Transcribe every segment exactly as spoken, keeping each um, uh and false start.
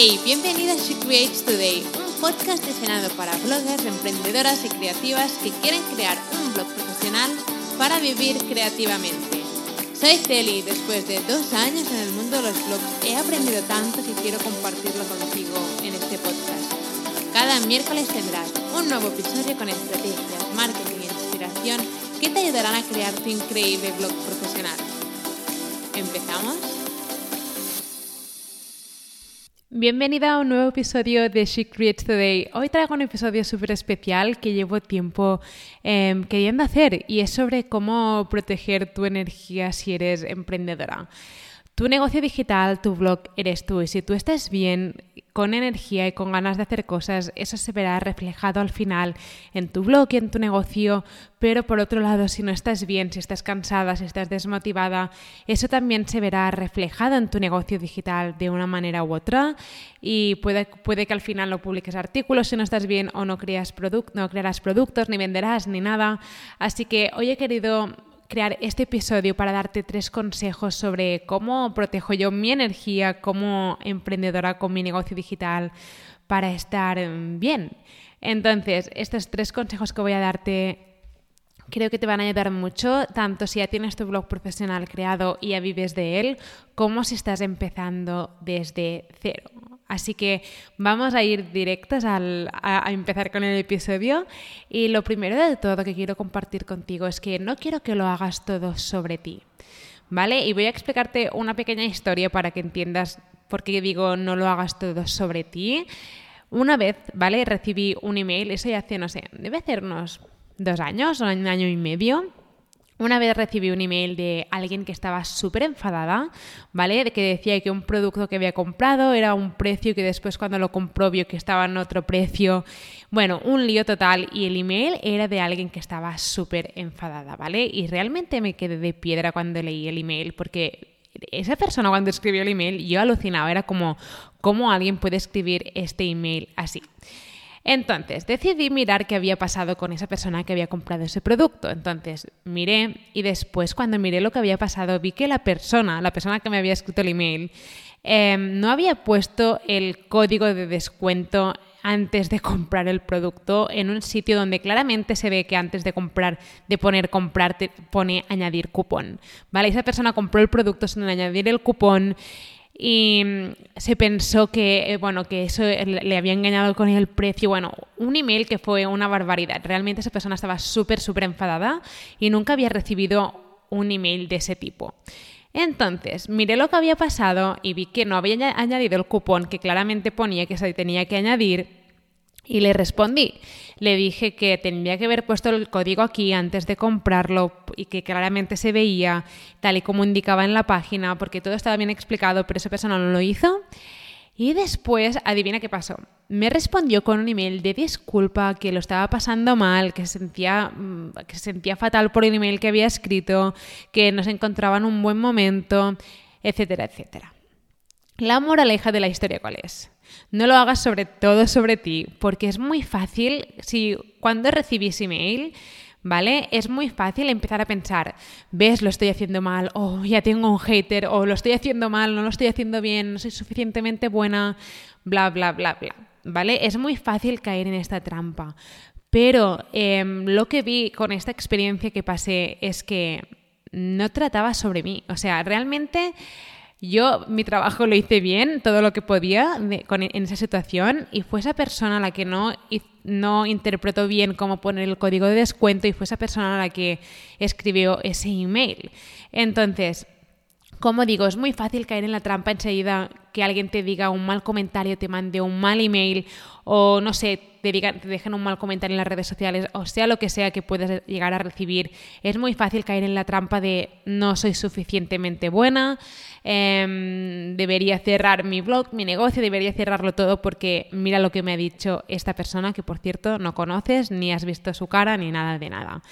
Hey, bienvenida a She Creates Today, un podcast diseñado para bloggers, emprendedoras y creativas que quieren crear un blog profesional para vivir creativamente. Soy Celi y después de dos años en el mundo de los blogs he aprendido tanto que quiero compartirlo contigo en este podcast. Cada miércoles tendrás un nuevo episodio con estrategias, marketing e inspiración que te ayudarán a crear tu increíble blog profesional. ¿Empezamos? Bienvenida a un nuevo episodio de She Creates Today. Hoy traigo un episodio súper especial que llevo tiempo eh, queriendo hacer y es sobre cómo proteger tu energía si eres emprendedora. Tu negocio digital, tu blog, eres tú y si tú estás bien, con energía y con ganas de hacer cosas, eso se verá reflejado al final en tu blog y en tu negocio, pero por otro lado, si no estás bien, si estás cansada, si estás desmotivada, eso también se verá reflejado en tu negocio digital de una manera u otra y puede, puede que al final no publiques artículos si no estás bien o no, creas product, no crearás productos, ni venderás, ni nada. Así que hoy he querido crear este episodio para darte tres consejos sobre cómo protejo yo mi energía como emprendedora con mi negocio digital para estar bien. Entonces, estos tres consejos que voy a darte creo que te van a ayudar mucho, tanto si ya tienes tu blog profesional creado y ya vives de él, como si estás empezando desde cero. Así que vamos a ir directos al, a, a empezar con el episodio y lo primero de todo que quiero compartir contigo es que no quiero que lo hagas todo sobre ti, ¿vale? Y voy a explicarte una pequeña historia para que entiendas por qué digo no lo hagas todo sobre ti. Una vez, ¿vale? Recibí un email, eso ya hace, no sé, debe hacer unos dos años o un año y medio. Una vez recibí un email de alguien que estaba súper enfadada, ¿vale? De que decía que un producto que había comprado era un precio que después cuando lo compró vio que estaba en otro precio. Bueno, un lío total y el email era de alguien que estaba súper enfadada, ¿vale? Y realmente me quedé de piedra cuando leí el email porque esa persona cuando escribió el email yo alucinaba, era como, ¿cómo alguien puede escribir este email así? Entonces, decidí mirar qué había pasado con esa persona que había comprado ese producto. Entonces, miré y después, cuando miré lo que había pasado, vi que la persona, la persona que me había escrito el email, eh, no había puesto el código de descuento antes de comprar el producto en un sitio donde claramente se ve que antes de comprar, de poner comprar, te pone añadir cupón, ¿vale? Esa persona compró el producto sin añadir el cupón. Y se pensó que, bueno, que eso le había engañado con el precio. Bueno, un email que fue una barbaridad. Realmente esa persona estaba súper, súper enfadada y nunca había recibido un email de ese tipo. Entonces, miré lo que había pasado y vi que no había añadido el cupón que claramente ponía que se tenía que añadir. Y le respondí, le dije que tendría que haber puesto el código aquí antes de comprarlo y que claramente se veía tal y como indicaba en la página porque todo estaba bien explicado, pero esa persona no lo hizo. Y después, adivina qué pasó. Me respondió con un email de disculpa, que lo estaba pasando mal, que se sentía, que se sentía fatal por el email que había escrito, que no se encontraba en un buen momento, etcétera, etcétera. La moraleja de la historia, ¿cuál es? No lo hagas sobre todo sobre ti, porque es muy fácil, si cuando recibís email, ¿vale? Es muy fácil empezar a pensar, ves, lo estoy haciendo mal, o oh, ya tengo un hater, o oh, lo estoy haciendo mal, no lo estoy haciendo bien, no soy suficientemente buena, bla, bla, bla, bla, ¿vale? Es muy fácil caer en esta trampa, pero eh, lo que vi con esta experiencia que pasé es que no trataba sobre mí, o sea, realmente yo mi trabajo lo hice bien, todo lo que podía de, con, en esa situación y fue esa persona la que no, no interpretó bien cómo poner el código de descuento y fue esa persona la que escribió ese email. Entonces, como digo, es muy fácil caer en la trampa enseguida que alguien te diga un mal comentario, te mande un mal email o no sé, te, digan, te dejen un mal comentario en las redes sociales o sea lo que sea que puedas llegar a recibir. Es muy fácil caer en la trampa de no soy suficientemente buena, eh, debería cerrar mi blog, mi negocio, debería cerrarlo todo porque mira lo que me ha dicho esta persona que por cierto no conoces, ni has visto su cara, ni nada de nada,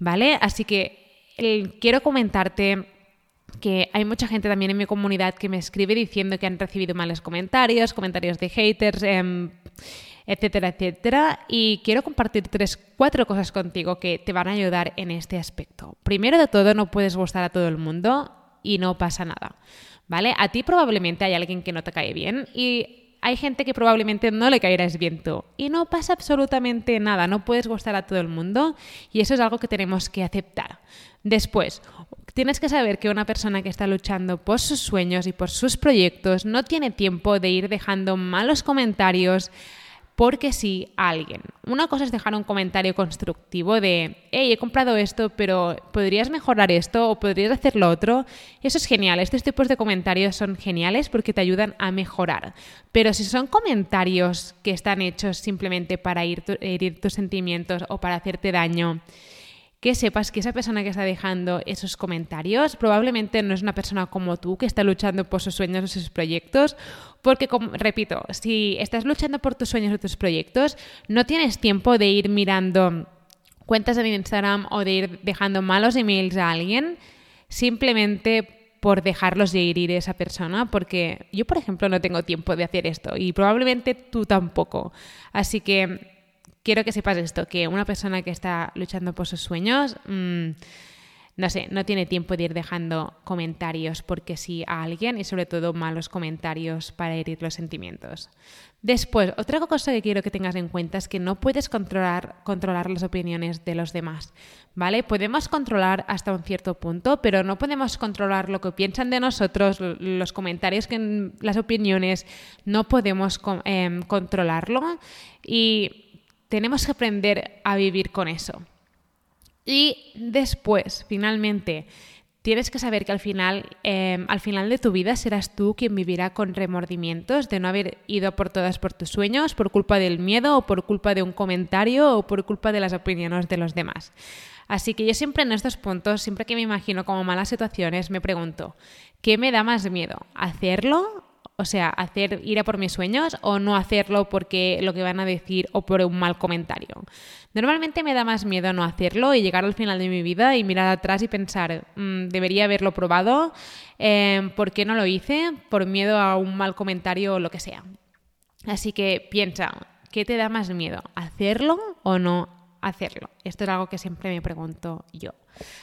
¿vale? Así que el, quiero comentarte que hay mucha gente también en mi comunidad que me escribe diciendo que han recibido malos comentarios, comentarios de haters, eh, etcétera, etcétera. Y quiero compartir tres, cuatro cosas contigo que te van a ayudar en este aspecto. Primero de todo, no puedes gustar a todo el mundo y no pasa nada, ¿vale? A ti probablemente hay alguien que no te cae bien y hay gente que probablemente no le caerás bien tú y no pasa absolutamente nada, no puedes gustar a todo el mundo y eso es algo que tenemos que aceptar. Después, tienes que saber que una persona que está luchando por sus sueños y por sus proyectos no tiene tiempo de ir dejando malos comentarios porque sí a alguien. Una cosa es dejar un comentario constructivo de hey, he comprado esto, pero ¿podrías mejorar esto o podrías hacer lo otro? Eso es genial. Estos tipos de comentarios son geniales porque te ayudan a mejorar. Pero si son comentarios que están hechos simplemente para ir tu, herir tus sentimientos o para hacerte daño, que sepas que esa persona que está dejando esos comentarios probablemente no es una persona como tú que está luchando por sus sueños o sus proyectos, porque, como, repito, si estás luchando por tus sueños o tus proyectos, no tienes tiempo de ir mirando cuentas en Instagram o de ir dejando malos emails a alguien simplemente por dejarlos de herir a esa persona, porque yo, por ejemplo, no tengo tiempo de hacer esto y probablemente tú tampoco. Así que quiero que sepas esto, que una persona que está luchando por sus sueños, mmm, no sé, no tiene tiempo de ir dejando comentarios porque sí a alguien y sobre todo malos comentarios para herir los sentimientos. Después, otra cosa que quiero que tengas en cuenta es que no puedes controlar, controlar las opiniones de los demás, ¿vale? Podemos controlar hasta un cierto punto, pero no podemos controlar lo que piensan de nosotros, los comentarios, que, las opiniones, no podemos eh, controlarlo y tenemos que aprender a vivir con eso. Y después, finalmente, tienes que saber que al final, eh, al final de tu vida serás tú quien vivirá con remordimientos de no haber ido por todas por tus sueños, por culpa del miedo o por culpa de un comentario o por culpa de las opiniones de los demás. Así que yo siempre en estos puntos, siempre que me imagino como malas situaciones, me pregunto, ¿qué me da más miedo? ¿Hacerlo? O sea, hacer, ir a por mis sueños o no hacerlo porque lo que van a decir o por un mal comentario. Normalmente me da más miedo no hacerlo y llegar al final de mi vida y mirar atrás y pensar, mmm, debería haberlo probado, eh, ¿por qué no lo hice? Por miedo a un mal comentario o lo que sea. Así que piensa, ¿qué te da más miedo? ¿Hacerlo o no hacerlo? Esto es algo que siempre me pregunto yo.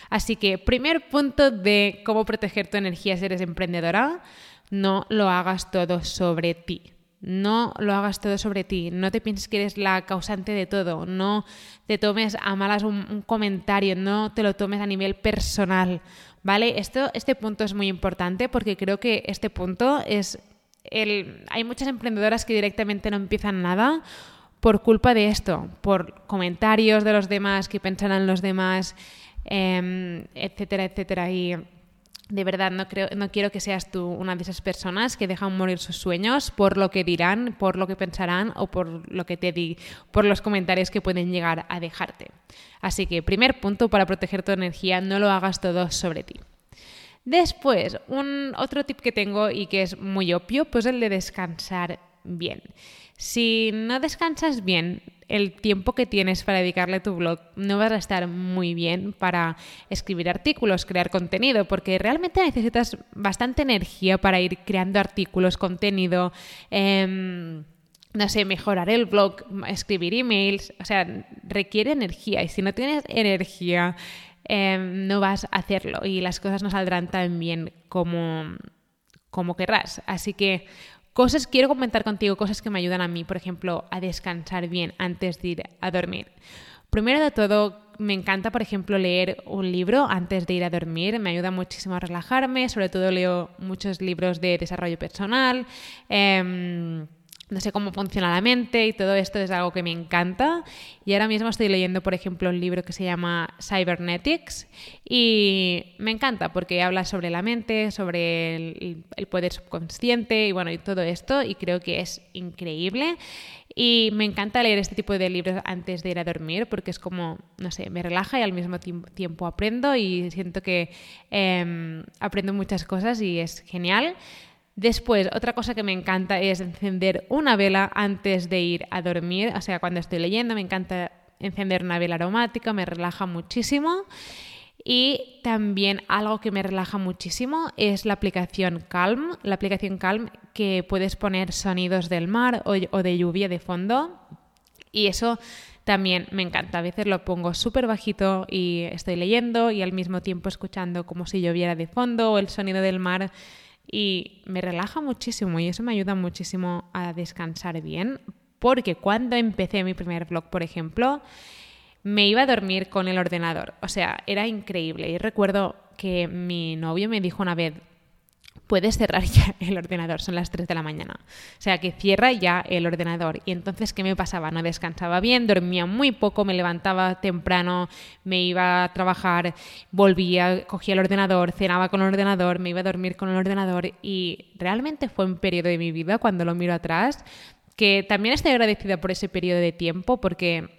Así que primer punto de cómo proteger tu energía si eres emprendedora. No lo hagas todo sobre ti, no lo hagas todo sobre ti, no te pienses que eres la causante de todo, no te tomes a malas un, un comentario, no te lo tomes a nivel personal, ¿vale? Esto, este punto es muy importante porque creo que este punto es el... Hay muchas emprendedoras que directamente no empiezan nada por culpa de esto, por comentarios de los demás, qué pensarán los demás, eh, etcétera, etcétera, y... De verdad, no creo, no quiero que seas tú una de esas personas que dejan morir sus sueños por lo que dirán, por lo que pensarán o por lo que te di, por los comentarios que pueden llegar a dejarte. Así que, primer punto para proteger tu energía, no lo hagas todo sobre ti. Después, un otro tip que tengo y que es muy obvio, pues el de descansar bien. Si no descansas bien, el tiempo que tienes para dedicarle a tu blog no vas a estar muy bien para escribir artículos, crear contenido, porque realmente necesitas bastante energía para ir creando artículos, contenido, eh, no sé, mejorar el blog, escribir emails, o sea, requiere energía y si no tienes energía eh, no vas a hacerlo y las cosas no saldrán tan bien como, como querrás. Así que Cosas, quiero comentar contigo cosas que me ayudan a mí, por ejemplo, a descansar bien antes de ir a dormir. Primero de todo, me encanta, por ejemplo, leer un libro antes de ir a dormir. Me ayuda muchísimo a relajarme, sobre todo leo muchos libros de desarrollo personal, eh, no sé cómo funciona la mente y todo esto es algo que me encanta. Y ahora mismo estoy leyendo, por ejemplo, un libro que se llama Cybernetics y me encanta porque habla sobre la mente, sobre el, el poder subconsciente y bueno, y todo esto y creo que es increíble. Y me encanta leer este tipo de libros antes de ir a dormir porque es como, no sé, me relaja y al mismo tiempo aprendo y siento que eh, aprendo muchas cosas y es genial. Después, otra cosa que me encanta es encender una vela antes de ir a dormir. O sea, cuando estoy leyendo me encanta encender una vela aromática, me relaja muchísimo. Y también algo que me relaja muchísimo es la aplicación Calm. La aplicación Calm que puedes poner sonidos del mar o de lluvia de fondo. Y eso también me encanta. A veces lo pongo súper bajito y estoy leyendo y al mismo tiempo escuchando como si lloviera de fondo o el sonido del mar. y me relaja muchísimo y eso me ayuda muchísimo a descansar bien, porque cuando empecé mi primer blog, por ejemplo, me iba a dormir con el ordenador, o sea, era increíble. Y recuerdo que mi novio me dijo una vez: puedes cerrar ya el ordenador, son las tres de la mañana. O sea, que cierra ya el ordenador. Y entonces, ¿qué me pasaba? No descansaba bien, dormía muy poco, me levantaba temprano, me iba a trabajar, volvía, cogía el ordenador, cenaba con el ordenador, me iba a dormir con el ordenador. Y realmente fue un periodo de mi vida, cuando lo miro atrás, que también estoy agradecida por ese periodo de tiempo, porque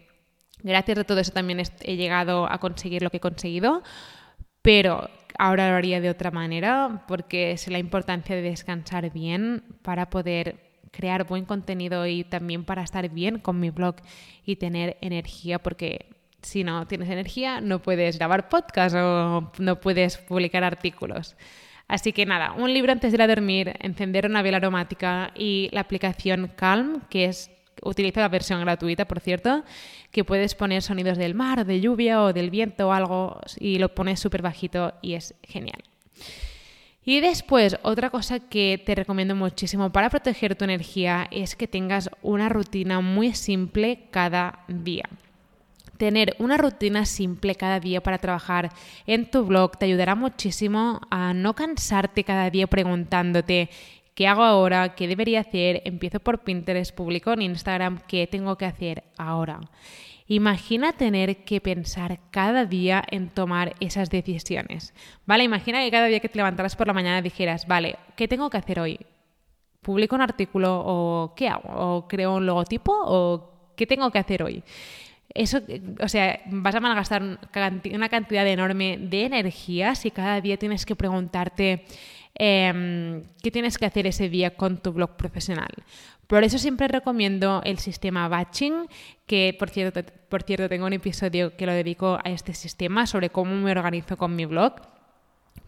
gracias a todo eso también he llegado a conseguir lo que he conseguido, pero ahora lo haría de otra manera, porque es la importancia de descansar bien para poder crear buen contenido y también para estar bien con mi blog y tener energía, porque si no tienes energía no puedes grabar podcast o no puedes publicar artículos. Así que nada, un libro antes de ir a dormir, encender una vela aromática y la aplicación Calm, que es utiliza la versión gratuita, por cierto, que puedes poner sonidos del mar, de lluvia o del viento o algo, y lo pones súper bajito y es genial. Y después, otra cosa que te recomiendo muchísimo para proteger tu energía es que tengas una rutina muy simple cada día. Tener una rutina simple cada día para trabajar en tu blog te ayudará muchísimo a no cansarte cada día preguntándote: ¿qué hago ahora? ¿Qué debería hacer? Empiezo por Pinterest, publico en Instagram. ¿Qué tengo que hacer ahora? Imagina tener que pensar cada día en tomar esas decisiones, ¿vale? Imagina que cada día que te levantaras por la mañana dijeras: vale, ¿qué tengo que hacer hoy? ¿Publico un artículo? ¿O qué hago? ¿O creo un logotipo? ¿O qué tengo que hacer hoy? Eso, o sea, vas a malgastar una cantidad enorme de energía si cada día tienes que preguntarte Eh, qué tienes que hacer ese día con tu blog profesional. Por eso siempre recomiendo el sistema Batching, que por cierto, por cierto tengo un episodio que lo dedico a este sistema sobre cómo me organizo con mi blog.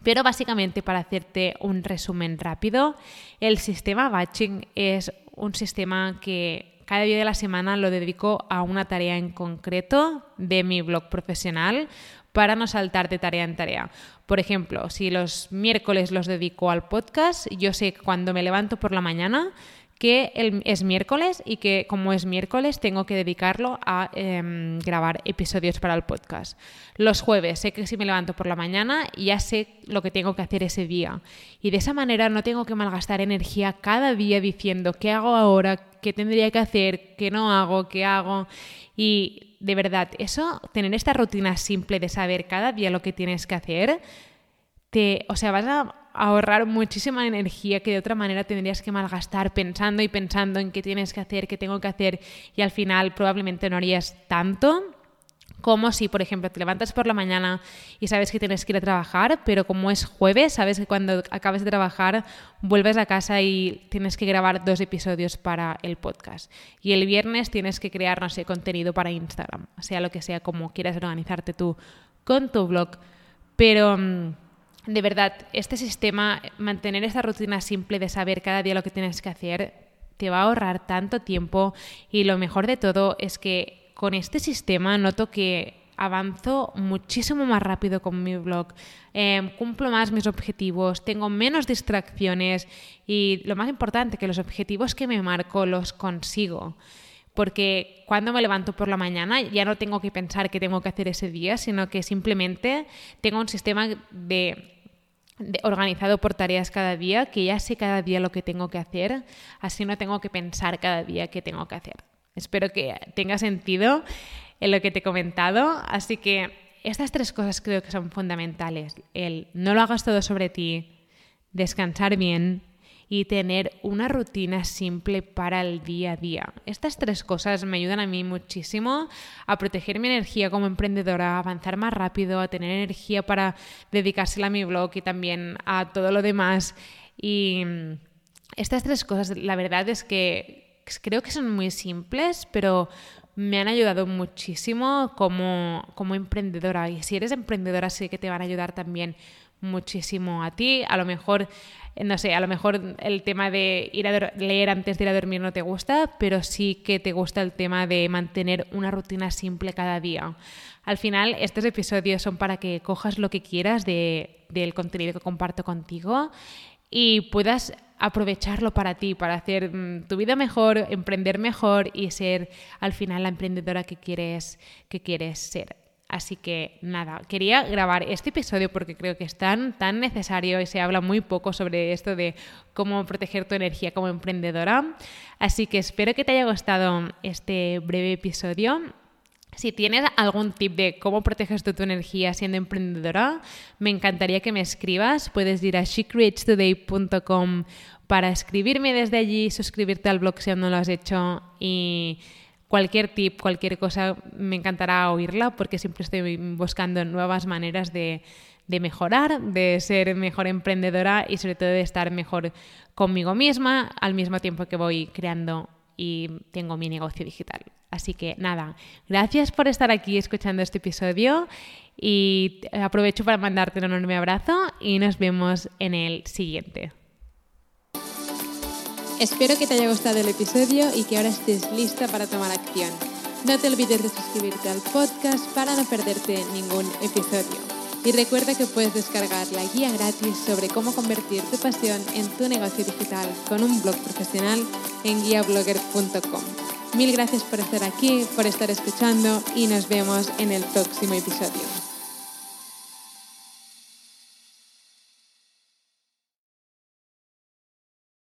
Pero básicamente, para hacerte un resumen rápido, el sistema Batching es un sistema que cada día de la semana lo dedico a una tarea en concreto de mi blog profesional, para no saltar de tarea en tarea. Por ejemplo, si los miércoles los dedico al podcast, yo sé que cuando me levanto por la mañana que el, es miércoles y que como es miércoles tengo que dedicarlo a eh, grabar episodios para el podcast. Los jueves sé que si me levanto por la mañana ya sé lo que tengo que hacer ese día, y de esa manera no tengo que malgastar energía cada día diciendo qué hago ahora, qué tendría que hacer, qué no hago, qué hago. Y de verdad, eso, tener esta rutina simple de saber cada día lo que tienes que hacer, te, o sea, vas a ahorrar muchísima energía que de otra manera tendrías que malgastar pensando y pensando en qué tienes que hacer, qué tengo que hacer, y al final probablemente no harías tanto como si, por ejemplo, te levantas por la mañana y sabes que tienes que ir a trabajar, pero como es jueves, sabes que cuando acabes de trabajar vuelves a casa y tienes que grabar dos episodios para el podcast. Y el viernes tienes que crear, no sé, contenido para Instagram, sea lo que sea, como quieras organizarte tú con tu blog. Pero de verdad, este sistema, mantener esta rutina simple de saber cada día lo que tienes que hacer, te va a ahorrar tanto tiempo. Y lo mejor de todo es que con este sistema noto que avanzo muchísimo más rápido con mi blog, eh, cumplo más mis objetivos, tengo menos distracciones y, lo más importante, que los objetivos que me marco los consigo. Porque cuando me levanto por la mañana ya no tengo que pensar qué tengo que hacer ese día, sino que simplemente tengo un sistema de... organizado por tareas cada día, que ya sé cada día lo que tengo que hacer, así no tengo que pensar cada día qué tengo que hacer. Espero que tenga sentido en lo que te he comentado. Así que estas tres cosas creo que son fundamentales: el no lo hagas todo sobre ti, descansar bien y tener una rutina simple para el día a día. Estas tres cosas me ayudan a mí muchísimo a proteger mi energía como emprendedora, a avanzar más rápido, a tener energía para dedicársela a mi blog y también a todo lo demás. Y estas tres cosas, la verdad es que creo que son muy simples, pero me han ayudado muchísimo como, como emprendedora. Y si eres emprendedora, sí que te van a ayudar también muchísimo a ti. A lo mejor, no sé, a lo mejor el tema de ir a leer antes de ir a dormir no te gusta, pero sí que te gusta el tema de mantener una rutina simple cada día. Al final, estos episodios son para que cojas lo que quieras de, del contenido que comparto contigo y puedas aprovecharlo para ti, para hacer tu vida mejor, emprender mejor y ser al final la emprendedora que quieres, que quieres ser. Así que nada, quería grabar este episodio porque creo que es tan, tan necesario y se habla muy poco sobre esto de cómo proteger tu energía como emprendedora. Así que espero que te haya gustado este breve episodio. Si tienes algún tip de cómo proteges tú tu energía siendo emprendedora, me encantaría que me escribas. Puedes ir a she creates today punto com para escribirme desde allí, suscribirte al blog si aún no lo has hecho y cualquier tip, cualquier cosa, me encantará oírla porque siempre estoy buscando nuevas maneras de, de mejorar, de ser mejor emprendedora y sobre todo de estar mejor conmigo misma al mismo tiempo que voy creando y tengo mi negocio digital. Así que nada, gracias por estar aquí escuchando este episodio y aprovecho para mandarte un enorme abrazo y nos vemos en el siguiente. Espero que te haya gustado el episodio y que ahora estés lista para tomar acción. No te olvides de suscribirte al podcast para no perderte ningún episodio. Y recuerda que puedes descargar la guía gratis sobre cómo convertir tu pasión en tu negocio digital con un blog profesional en guia blogger punto com. Mil gracias por estar aquí, por estar escuchando y nos vemos en el próximo episodio.